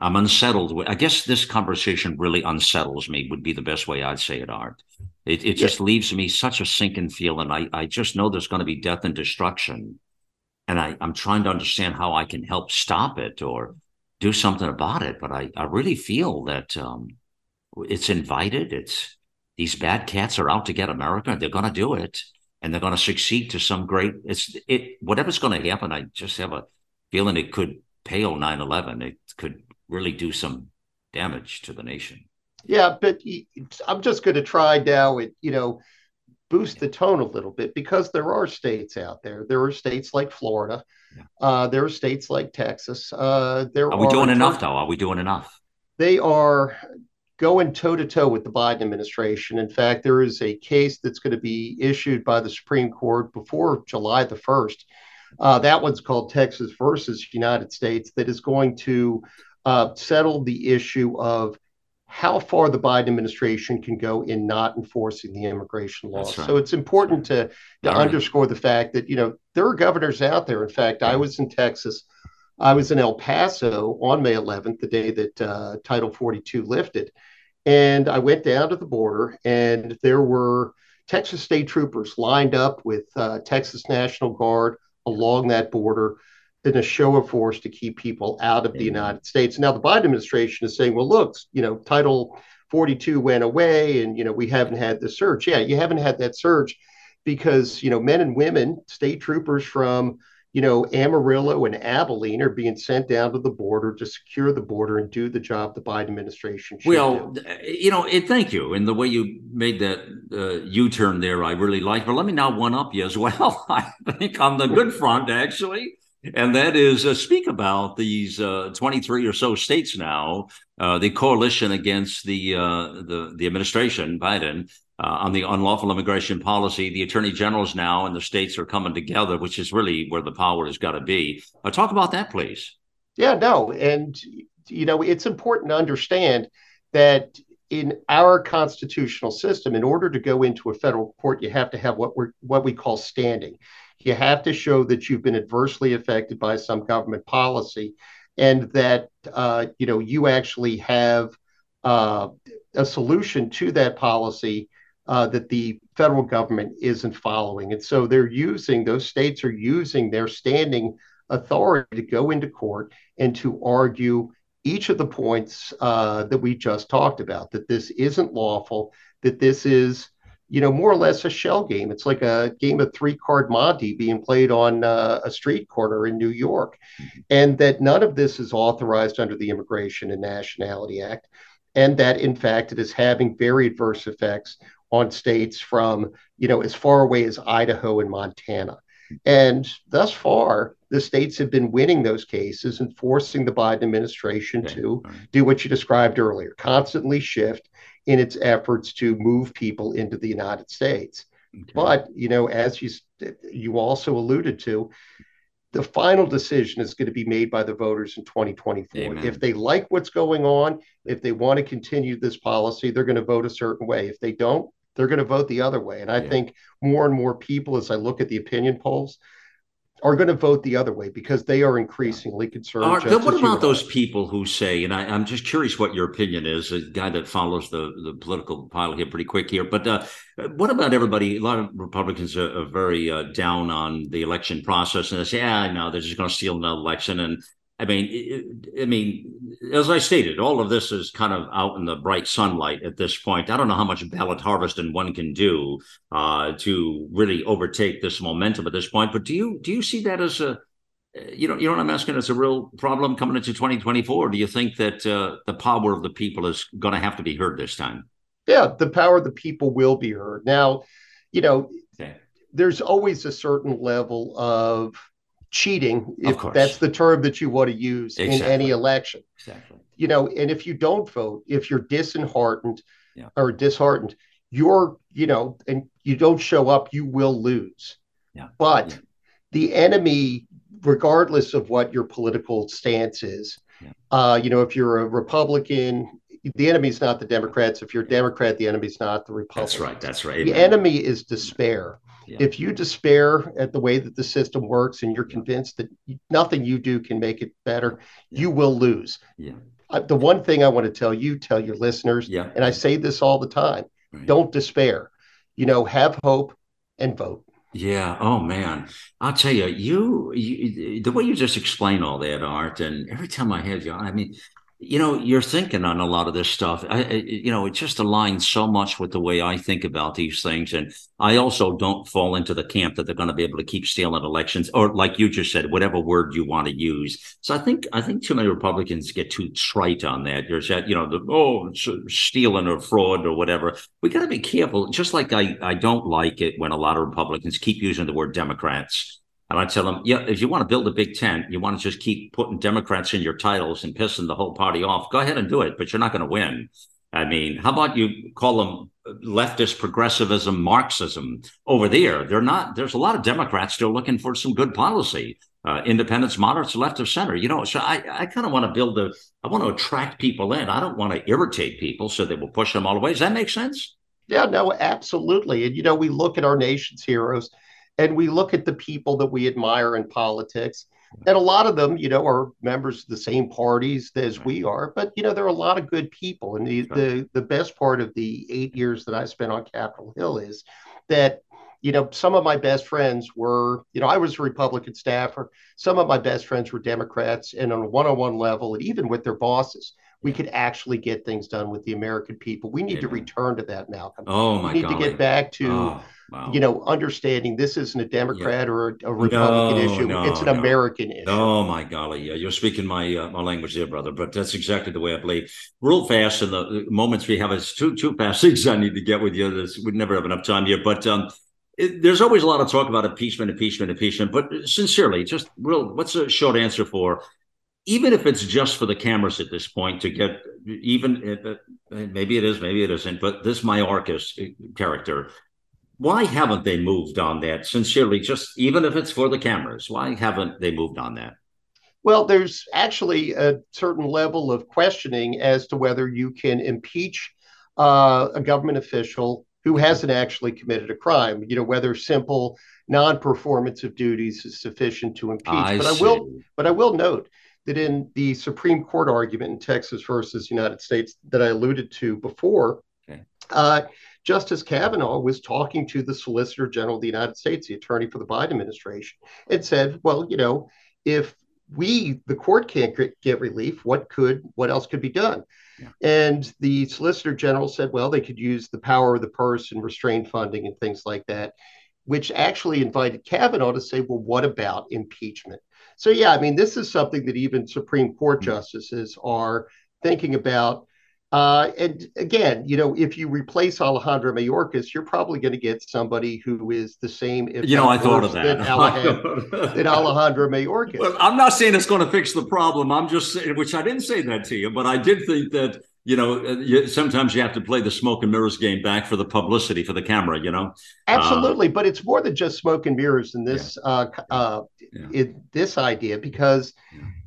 I'm unsettled. I guess this conversation really unsettles me would be the best way I'd say it, Art. It just leaves me such a sinking feeling. I just know there's going to be death and destruction. And I'm trying to understand how I can help stop it or do something about it. But I really feel that it's invited. It's these bad cats are out to get America. They're going to do it. And they're going to succeed to some great... Whatever's going to happen, I just have a feeling it could pale 9/11. It could... really do some damage to the nation. Yeah, but I'm just going to try now and, boost the tone a little bit because there are states out there. There are states like Florida. Yeah. There are states like Texas. Are we doing enough? They are going toe-to-toe with the Biden administration. In fact, there is a case that's going to be issued by the Supreme Court before July the 1st That one's called Texas versus United States, that is going to settle the issue of how far the Biden administration can go in not enforcing the immigration law. Right. So it's important to underscore the fact that, you know, there are governors out there. In fact, I was in Texas. I was in El Paso on May 11th, the day that Title 42 lifted. And I went down to the border, and there were Texas state troopers lined up with Texas National Guard along that border in a show of force to keep people out of the United States. Now, the Biden administration is saying, well, look, you know, Title 42 went away and, you know, we haven't had the surge. Yeah, you haven't had that surge because, you know, men and women, state troopers from, you know, Amarillo and Abilene are being sent down to the border to secure the border and do the job the Biden administration should do. You know, thank you. And the way you made that U-turn there, I really like. But let me now one-up you as well, I think, on the good front, actually. And that is, speak about these 23 or so states now, the coalition against the administration, Biden, on the unlawful immigration policy. The attorney generals now and the states are coming together, which is really where the power has got to be. Talk about that, please. Yeah, no. And, you know, it's important to understand that in our constitutional system, in order to go into a federal court, you have to have what we call standing. You have to show that you've been adversely affected by some government policy and that, you know, you actually have a solution to that policy that the federal government isn't following. And so those states are using their standing authority to go into court and to argue each of the points that we just talked about, that this isn't lawful, that this is, you know, more or less a shell game. It's like a game of 3-card Monte being played on a street corner in New York, and that none of this is authorized under the Immigration and Nationality Act, and that, in fact, it is having very adverse effects on states from, you know, as far away as Idaho and Montana. And thus far, the states have been winning those cases and forcing the Biden administration to do what you described earlier, constantly shift in its efforts to move people into the United States. Okay. But, you know, as you also alluded to, the final decision is going to be made by the voters in 2024. Amen. If they like what's going on, if they want to continue this policy, they're going to vote a certain way. If they don't, they're going to vote the other way. And I think more and more people, as I look at the opinion polls, are going to vote the other way because they are increasingly concerned. What about those people who say, and I'm just curious what your opinion is, a guy that follows the political pile here pretty quick here, but what about everybody? A lot of Republicans are very down on the election process, and they say, no, they're just going to steal an election. And I mean, as I stated, all of this is kind of out in the bright sunlight at this point. I don't know how much ballot harvesting one can do to really overtake this momentum at this point. But do you see that as a, you know what I'm asking, as a real problem coming into 2024? Or do you think that the power of the people is going to have to be heard this time? Yeah, the power of the people will be heard. Now, you know, there's always a certain level of cheating, if that's the term that you want to use in any election. Exactly. You know, and if you don't vote, if you're disheartened, you're, you know, and you don't show up, you will lose. Yeah. But the enemy, regardless of what your political stance is, you know, if you're a Republican, the enemy's not the Democrats. If you're a Democrat, the enemy's not the Republicans. That's right. The enemy is despair. Yeah. If you despair at the way that the system works and you're convinced that nothing you do can make it better, you will lose. Yeah. The one thing I want to tell your listeners, and I say this all the time, don't despair. You know, have hope and vote. Yeah. Oh, man. I'll tell you, you the way you just explain all that, Art, and every time I have you, I mean, you know, you're thinking on a lot of this stuff. You know, it just aligns so much with the way I think about these things. And I also don't fall into the camp that they're going to be able to keep stealing elections, or like you just said, whatever word you want to use. So I think too many Republicans get too trite on that. There's that, you know, stealing or fraud or whatever. We got to be careful. Just like I don't like it when a lot of Republicans keep using the word Democrats. And I tell them, if you want to build a big tent, you want to just keep putting Democrats in your titles and pissing the whole party off, go ahead and do it, but you're not going to win. I mean, how about you call them leftist progressivism, Marxism over there? They're not. There's a lot of Democrats still looking for some good policy. Independents, moderates, left of center, you know, so I kind of want to I want to attract people in. I don't want to irritate people so they will push them all away. Does that make sense? Yeah, no, absolutely. And, you know, we look at our nation's heroes and we look at the people that we admire in politics. And a lot of them, you know, are members of the same parties as we are. But, you know, there are a lot of good people. And the best part of the 8 years that I spent on Capitol Hill is that, you know, some of my best friends were, you know, I was a Republican staffer. Some of my best friends were Democrats. And on a one-on-one level, and even with their bosses, we could actually get things done with the American people. We need to return to that, Malcolm. We need to get back to, you know, understanding this isn't a Democrat or a Republican issue. It's an American issue. Oh, my golly. Yeah, you're speaking my language there, brother. But that's exactly the way I believe. Real fast, and the moments we have is too fast. Things I need to get with you. We'd never have enough time here. But there's always a lot of talk about impeachment. But sincerely, just real, what's a short answer for, even if it's just for the cameras at this point, to get even, maybe it is, maybe it isn't, but this Mayorkas character, why haven't they moved on that? Sincerely, just even if it's for the cameras, why haven't they moved on that? Well, there's actually a certain level of questioning as to whether you can impeach a government official who hasn't actually committed a crime, you know, whether simple non-performance of duties is sufficient to impeach. I will note that in the Supreme Court argument in Texas versus United States that I alluded to before, Justice Kavanaugh was talking to the Solicitor General of the United States, the attorney for the Biden administration, and said, well, you know, if the court can't get relief, what else could be done? Yeah. And the Solicitor General said, well, they could use the power of the purse and restrain funding and things like that, which actually invited Kavanaugh to say, well, what about impeachment? So, yeah, I mean, this is something that even Supreme Court justices are thinking about. And again, you know, if you replace Alejandro Mayorkas, you're probably going to get somebody who is the same. Than Alejandro Mayorkas. Well, I'm not saying it's going to fix the problem. I'm just saying, which I didn't say that to you, but I did think that, you know, sometimes you have to play the smoke and mirrors game back for the publicity, for the camera, you know. Absolutely. But it's more than just smoke and mirrors in this, this idea, because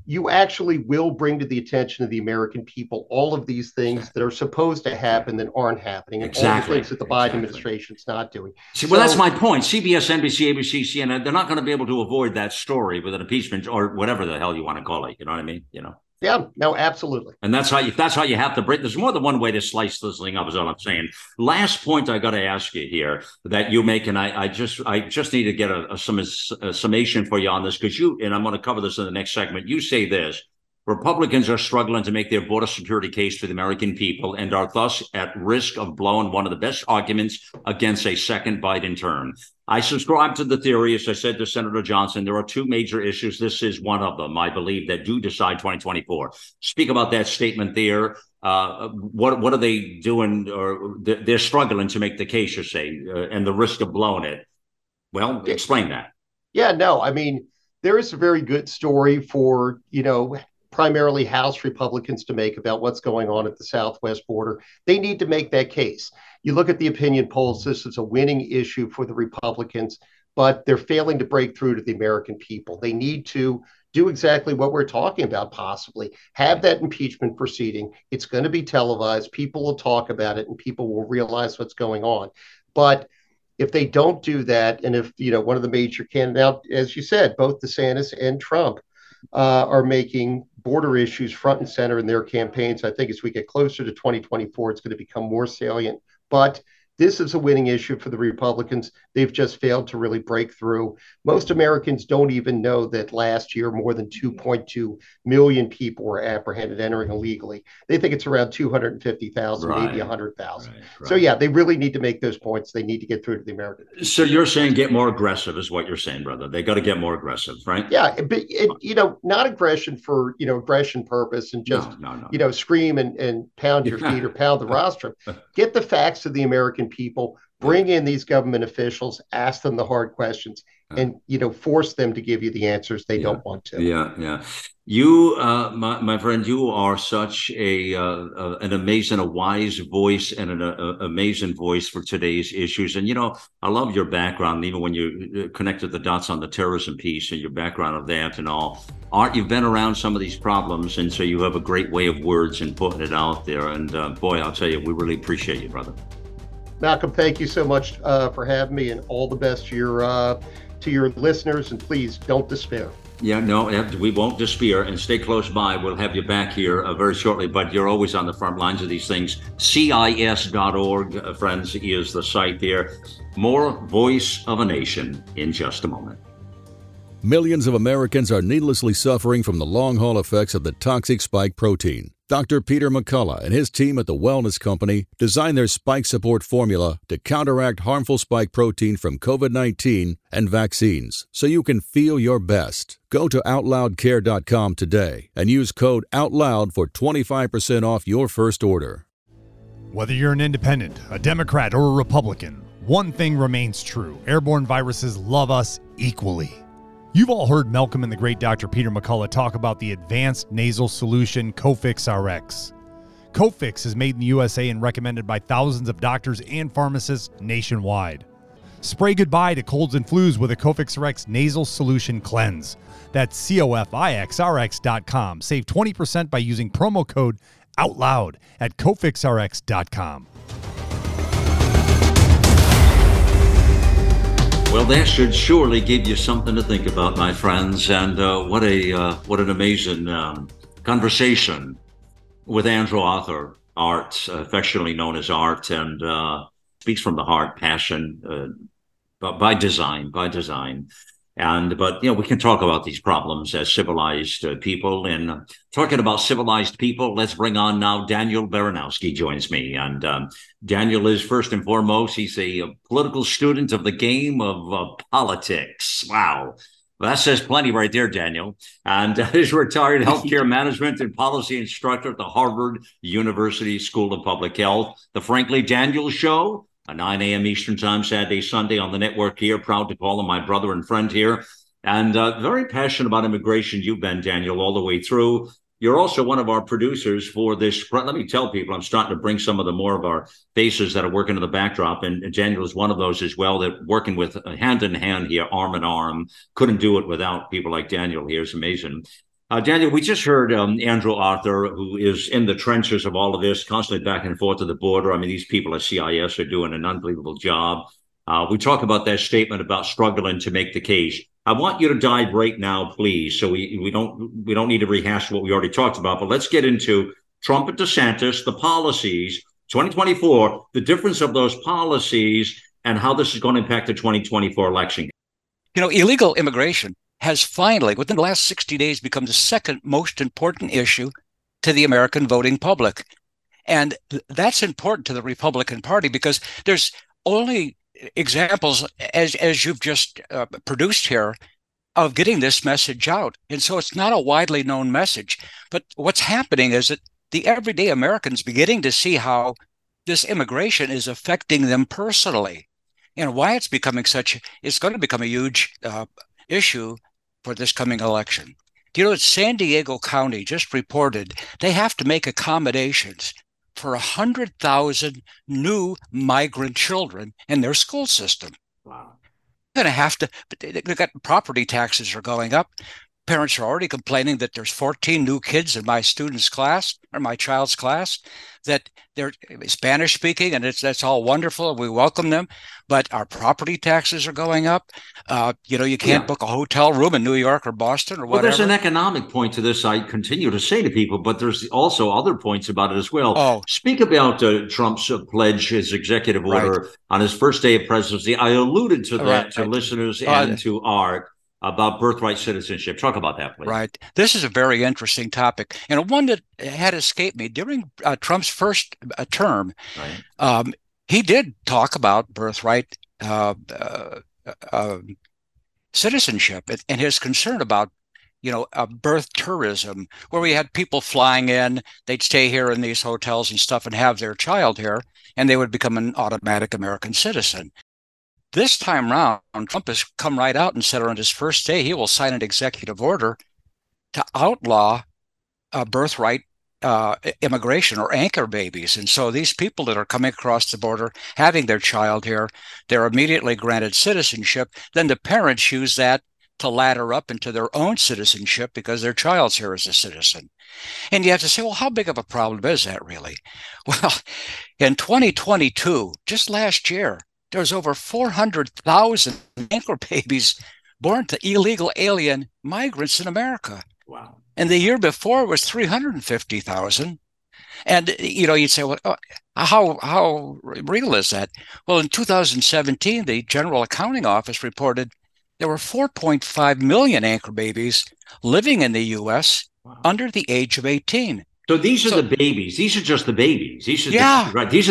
you actually will bring to the attention of the American people all of these things that are supposed to happen that aren't happening, and all the things that the Biden administration's not doing. See, well, that's my point. CBS, NBC, ABC, CNN, they're not going to be able to avoid that story with an impeachment or whatever the hell you want to call it. You know what I mean? You know. Yeah, no, absolutely. And that's how you have to break. There's more than one way to slice this thing up, is all I'm saying. Last point I got to ask you here that you make, and I just need to get a summation for you on this, because you, and I'm going to cover this in the next segment. You say this: Republicans are struggling to make their border security case for the American people and are thus at risk of blowing one of the best arguments against a second Biden term. I subscribe to the theory, as I said to Senator Johnson, there are two major issues. This is one of them, I believe, that do decide 2024. Speak about that statement there. What are they doing? Or they're struggling to make the case, you say, and the risk of blowing it. Well, explain that. Yeah, no, I mean, there is a very good story for, you know, primarily House Republicans to make about what's going on at the southwest border. They need to make that case. You look at the opinion polls, this is a winning issue for the Republicans, but they're failing to break through to the American people. They need to do exactly what we're talking about, possibly. Have that impeachment proceeding. It's going to be televised. People will talk about it and people will realize what's going on. But if they don't do that, and if, you know, one of the major candidates, as you said, both DeSantis and Trump, are making border issues front and center in their campaigns. I think as we get closer to 2024, it's going to become more salient. But this is a winning issue for the Republicans. They've just failed to really break through. Most Americans don't even know that last year more than 2.2 million people were apprehended entering illegally. They think it's around 250,000, maybe 100,000. Right. So, yeah, they really need to make those points. They need to get through to the Americans. So you're saying get more aggressive is what you're saying, brother. They got to get more aggressive, right? Yeah, but, you know, not aggression for, you know, aggression purpose and just, you know, scream and pound your feet or pound the rostrum. Get the facts of the American American people, bring in these government officials, ask them the hard questions, and, you know, force them to give you the answers they don't want to. You, my friend, you are such an amazing, a wise voice and an amazing voice for today's issues. And, you know, I love your background, even when you connected the dots on the terrorism piece and your background of that and all. Art, you've been around some of these problems, and so you have a great way of words and putting it out there. And boy, I'll tell you, we really appreciate you, brother. Malcolm, thank you so much for having me, and all the best to your listeners. And please don't despair. Yeah, no, we won't despair, and stay close by. We'll have you back here very shortly, but you're always on the front lines of these things. CIS.org, friends, is the site there. More Voice of a Nation in just a moment. Millions of Americans are needlessly suffering from the long-haul effects of the toxic spike protein. Dr. Peter McCullough and his team at The Wellness Company designed their spike support formula to counteract harmful spike protein from COVID-19 and vaccines, so you can feel your best. Go to OutLoudCare.com today and use code OUTLOUD for 25% off your first order. Whether you're an independent, a Democrat, or a Republican, one thing remains true. Airborne viruses love us equally. You've all heard Malcolm and the great Dr. Peter McCullough talk about the advanced nasal solution Cofix RX. Cofix is made in the USA and recommended by thousands of doctors and pharmacists nationwide. Spray goodbye to colds and flus with a Cofix RX nasal solution cleanse. That's COFIXRX.com. Save 20% by using promo code OUTLOUD at COFIXRX.com. Well, that should surely give you something to think about, my friends. And what an amazing conversation with Andrew Arthur, Art, affectionately known as Art, and speaks from the heart, passion, by design. But you know, we can talk about these problems as civilized people. And talking about civilized people, let's bring on now Daniel Baranowski joins me. And Daniel is, first and foremost, he's a political student of the game of politics. Wow. Well, that says plenty right there, Daniel. And he's retired healthcare management and policy instructor at the Harvard University School of Public Health. The Frankly Daniel Show, at 9 a.m. Eastern Time, Saturday, Sunday on the network here. Proud to call him my brother and friend here. And very passionate about immigration, you've been, Daniel, all the way through. You're also one of our producers for this. Let me tell people, I'm starting to bring some of the more of our faces that are working in the backdrop. And Daniel is one of those as well, that working with hand in hand here, arm in arm. Couldn't do it without people like Daniel here. It's amazing. Daniel, we just heard Andrew Arthur, who is in the trenches of all of this, constantly back and forth to the border. I mean, these people at CIS are doing an unbelievable job. We talk about that statement about struggling to make the case. I want you to dive right now, please. So we don't need to rehash what we already talked about, but let's get into Trump and DeSantis, the policies, 2024, the difference of those policies, and how this is going to impact the 2024 election. You know, illegal immigration has finally, within the last 60 days, become the second most important issue to the American voting public. And that's important to the Republican Party, because there's only examples, as you've just produced here, of getting this message out. And so it's not a widely known message. But what's happening is that the everyday American's beginning to see how this immigration is affecting them personally, and why it's becoming such, it's going to become a huge issue for this coming election. Do you know that San Diego County just reported they have to make accommodations for 100,000 new migrant children in their school system? Wow. They're going to have to, they've got property taxes are going up. Parents are already complaining that there's 14 new kids in my student's class, or my child's class, that they're Spanish speaking, and that's all wonderful, and we welcome them, but our property taxes are going up. You know, you can't book a hotel room in New York or Boston or whatever. Well, there's an economic point to this, I continue to say to people, but there's also other points about it as well. Oh. Speak about Trump's pledge, his executive order on his first day of presidency. I alluded to that to listeners and to Art, about birthright citizenship. Talk about that, please. Right. This is a very interesting topic, and one that had escaped me. During Trump's first term, he did talk about birthright citizenship and his concern about birth tourism, where we had people flying in, they'd stay here in these hotels and stuff and have their child here, and they would become an automatic American citizen. This time round, Trump has come right out and said on his first day, he will sign an executive order to outlaw birthright immigration or anchor babies. And so these people that are coming across the border, having their child here, they're immediately granted citizenship. Then the parents use that to ladder up into their own citizenship because their child's here as a citizen. And you have to say, well, how big of a problem is that really? Well, in 2022, just last year, there was over 400,000 anchor babies born to illegal alien migrants in America. Wow. And the year before it was 350,000. And, you'd say, well, how real is that? Well, in 2017, the General Accounting Office reported there were 4.5 million anchor babies living in the U.S. Wow. Under the age of 18. So these are the babies. These are just the babies. These are right. These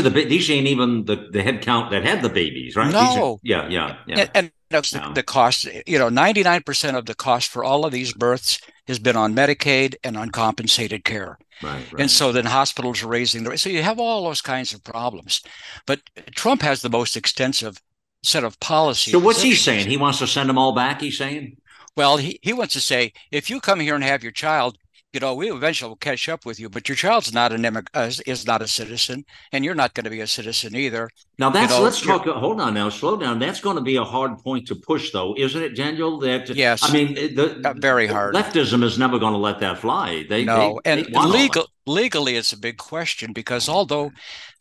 ain't even the head count that had the babies, right? No. These are, yeah. And that's the cost. 99% of the cost for all of these births has been on Medicaid and uncompensated care. Right. And so then hospitals are raising the. So you have all those kinds of problems. But Trump has the most extensive set of policies. So what's he saying? He wants to send them all back, he's saying? Well, he wants to say, if you come here and have your child, we eventually will catch up with you, but your child's not is not a citizen, and you're not going to be a citizen either. Now that's let's talk. Hold on now, slow down. That's going to be a hard point to push, though, isn't it, Daniel? That yes, I mean, very hard. Leftism is never going to let that fly. Legally, it's a big question because although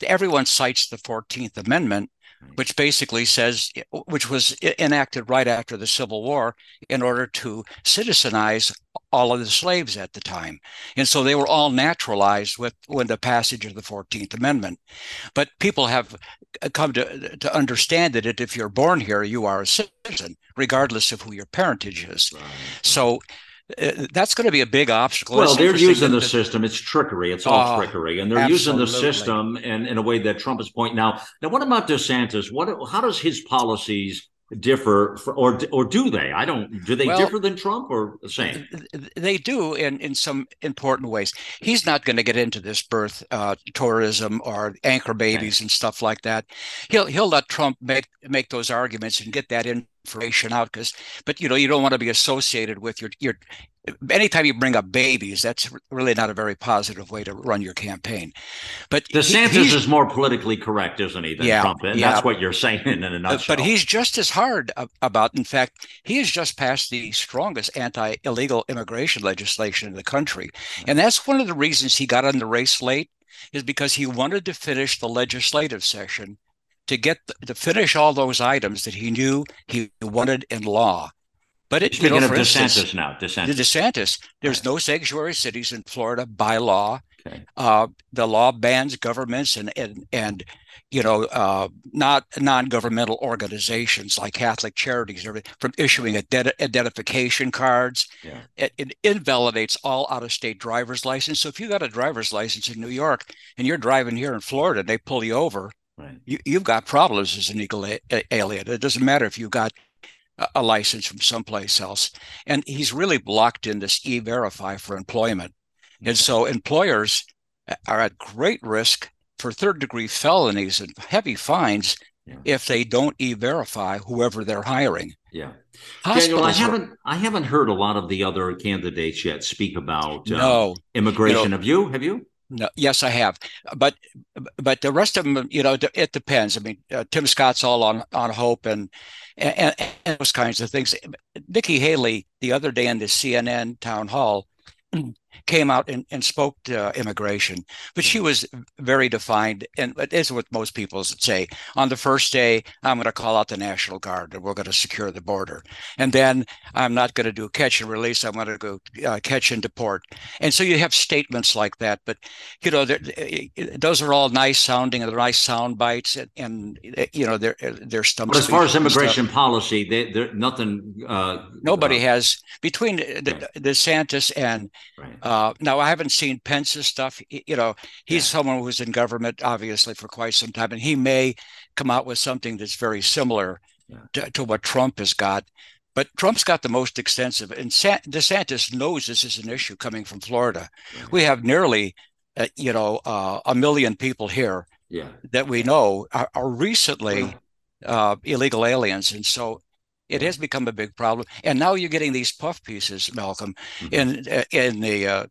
everyone cites the 14th Amendment, which basically says, which was enacted right after the Civil War in order to citizenize all of the slaves at the time. And so they were all naturalized with the passage of the 14th Amendment. But people have come to understand that if you're born here, you are a citizen, regardless of who your parentage is. Right. So that's going to be a big obstacle. Well, they're using the system. It's trickery. It's all trickery. And they're using the system in a way that Trump is pointing out. Now, what about DeSantis? How does his policies differ or do they? Differ than Trump or the same? They do in some important ways. He's not going to get into this birth tourism or anchor babies and stuff like that. He'll let Trump make those arguments and get that information out because you don't want to be associated with your anytime you bring up babies, that's really not a very positive way to run your campaign. But DeSantis is more politically correct, isn't he, than Trump? And that's what you're saying in a nutshell. But he's just as hard about, in fact, he has just passed the strongest anti-illegal immigration legislation in the country. And that's one of the reasons he got on the race late is because he wanted to finish the legislative session to get to finish all those items that he knew he wanted in law. But DeSantis, there's no sanctuary cities in Florida by law. Okay. The law bans governments and not non-governmental organizations like Catholic Charities from issuing identification cards. Yeah. It invalidates all out-of-state driver's license. So if you got a driver's license in New York and you're driving here in Florida and they pull you over, right, you've got problems as an illegal alien. It doesn't matter if you got a license from someplace else. And he's really blocked in this E-Verify for employment. Okay. And so employers are at great risk for third-degree felonies and heavy fines if they don't E-Verify whoever they're hiring. Yeah. Daniel, I haven't heard a lot of the other candidates yet speak about immigration. Have you? No, yes, I have. But the rest of them, it depends. I mean, Tim Scott's all on hope and those kinds of things. Nikki Haley, the other day in the CNN town hall, came out and spoke to immigration, but she was very defined. And it's what most people say. On the first day, I'm going to call out the National Guard and we're going to secure the border. And then I'm not going to do catch and release. I'm going to go catch and deport. And so you have statements like that. But, those are all nice sounding and nice sound bites and they're stumps. But as far as immigration policy, they're nothing. Nobody has between DeSantis and now, I haven't seen Pence's stuff. He's someone who's in government, obviously, for quite some time, and he may come out with something that's very similar to what Trump has got. But Trump's got the most extensive, and DeSantis knows this is an issue coming from Florida. Right. We have nearly, a million people here that we know are recently illegal aliens. And so it has become a big problem. And now you're getting these puff pieces, Malcolm, in the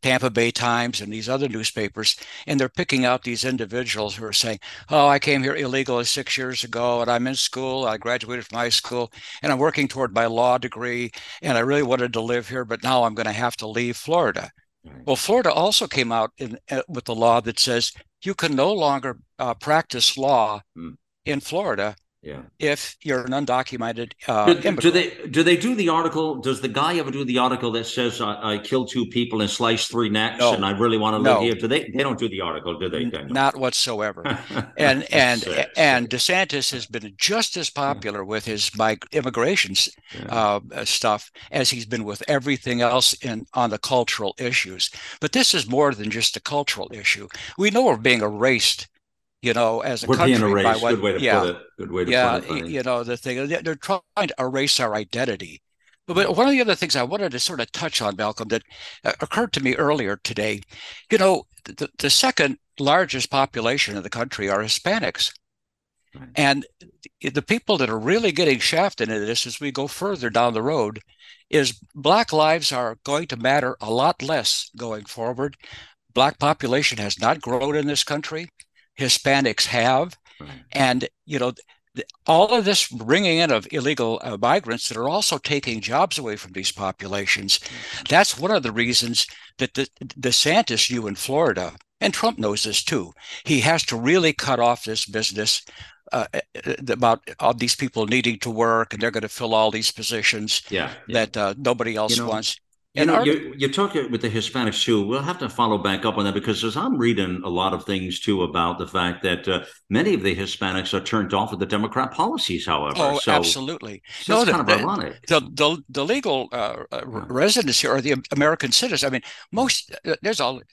Tampa Bay Times and these other newspapers, and they're picking out these individuals who are saying, oh, I came here illegally 6 years ago, and I'm in school, I graduated from high school, and I'm working toward my law degree, and I really wanted to live here, but now I'm going to have to leave Florida. Right. Well, Florida also came out with the law that says you can no longer practice law in Florida if you're an undocumented immigrant. Do they do the article? Does the guy ever do the article that says I killed two people and sliced three necks and I really want to live here? Do they don't do the article, do they? Not whatsoever. and DeSantis has been just as popular with his immigration stuff as he's been with everything else on the cultural issues. But this is more than just a cultural issue. We know we're being erased. As a country, good way to put it. The thing they're trying to erase our identity. But one of the other things I wanted to sort of touch on, Malcolm, that occurred to me earlier today, the second largest population in the country are Hispanics, right. And the people that are really getting shafted into this as we go further down the road is Black lives are going to matter a lot less going forward. Black population has not grown in this country. Hispanics have, right. And all of this bringing in of illegal migrants that are also taking jobs away from these populations. That's one of the reasons that the DeSantis knew in Florida, and Trump knows this too. He has to really cut off this business about all these people needing to work, and they're going to fill all these positions that nobody else wants. You're talking with the Hispanics, too. We'll have to follow back up on that, because as I'm reading a lot of things, too, about the fact that many of the Hispanics are turned off with the Democrat policies, however. Oh, so, absolutely. So it's kind of ironic. The legal residents here are the American citizens. I mean, the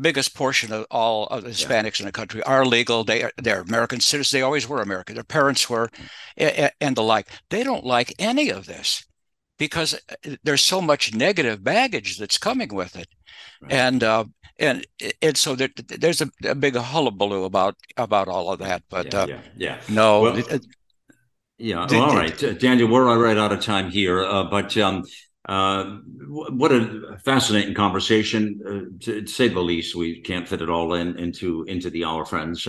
biggest portion of all of the Hispanics in the country are legal. They're American citizens. They always were American. Their parents were and the like. They don't like any of this, because there's so much negative baggage that's coming with it, right. and so there's a big hullabaloo about all of that. But no. Well, all right, Daniel, we're right out of time here. What a fascinating conversation, to say the least. We can't fit it all into the hour, friends.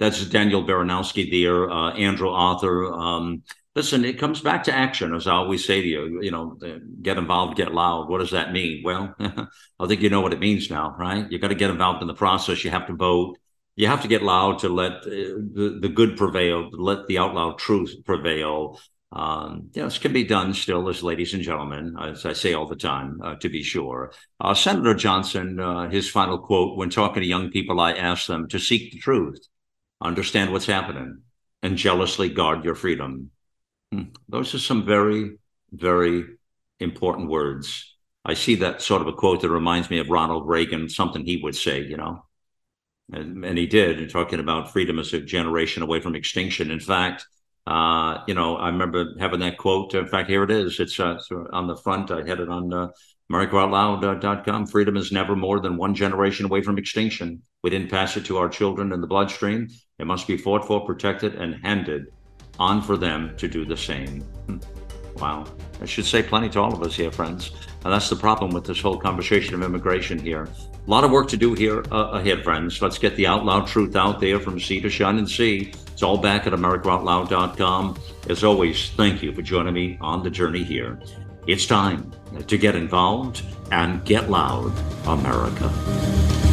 That's Daniel Baranowski there, Andrew Arthur. Listen, it comes back to action, as I always say to you, get involved, get loud. What does that mean? Well, I think you know what it means now, right? You got to get involved in the process. You have to vote. You have to get loud to let the good prevail, let the out loud truth prevail. This can be done still, as ladies and gentlemen, as I say all the time, to be sure. Senator Johnson, his final quote, when talking to young people, I asked them to seek the truth, understand what's happening, and jealously guard your freedom. Those are some very, very important words. I see that sort of a quote that reminds me of Ronald Reagan, something he would say, and he did, talking about freedom as a generation away from extinction. In fact, I remember having that quote. In fact, here it is. It's on the front. I had it on AmericaOutloud.com. Freedom is never more than one generation away from extinction. We didn't pass it to our children in the bloodstream. It must be fought for, protected, and handed on for them to do the same. Wow. That should say plenty to all of us here, friends. And that's the problem with this whole conversation of immigration here. A lot of work to do here ahead, friends. Let's get the out loud truth out there from sea to shining sea. It's all back at AmericaOutloud.com. As always, thank you for joining me on the journey here. It's time to get involved and get loud, America.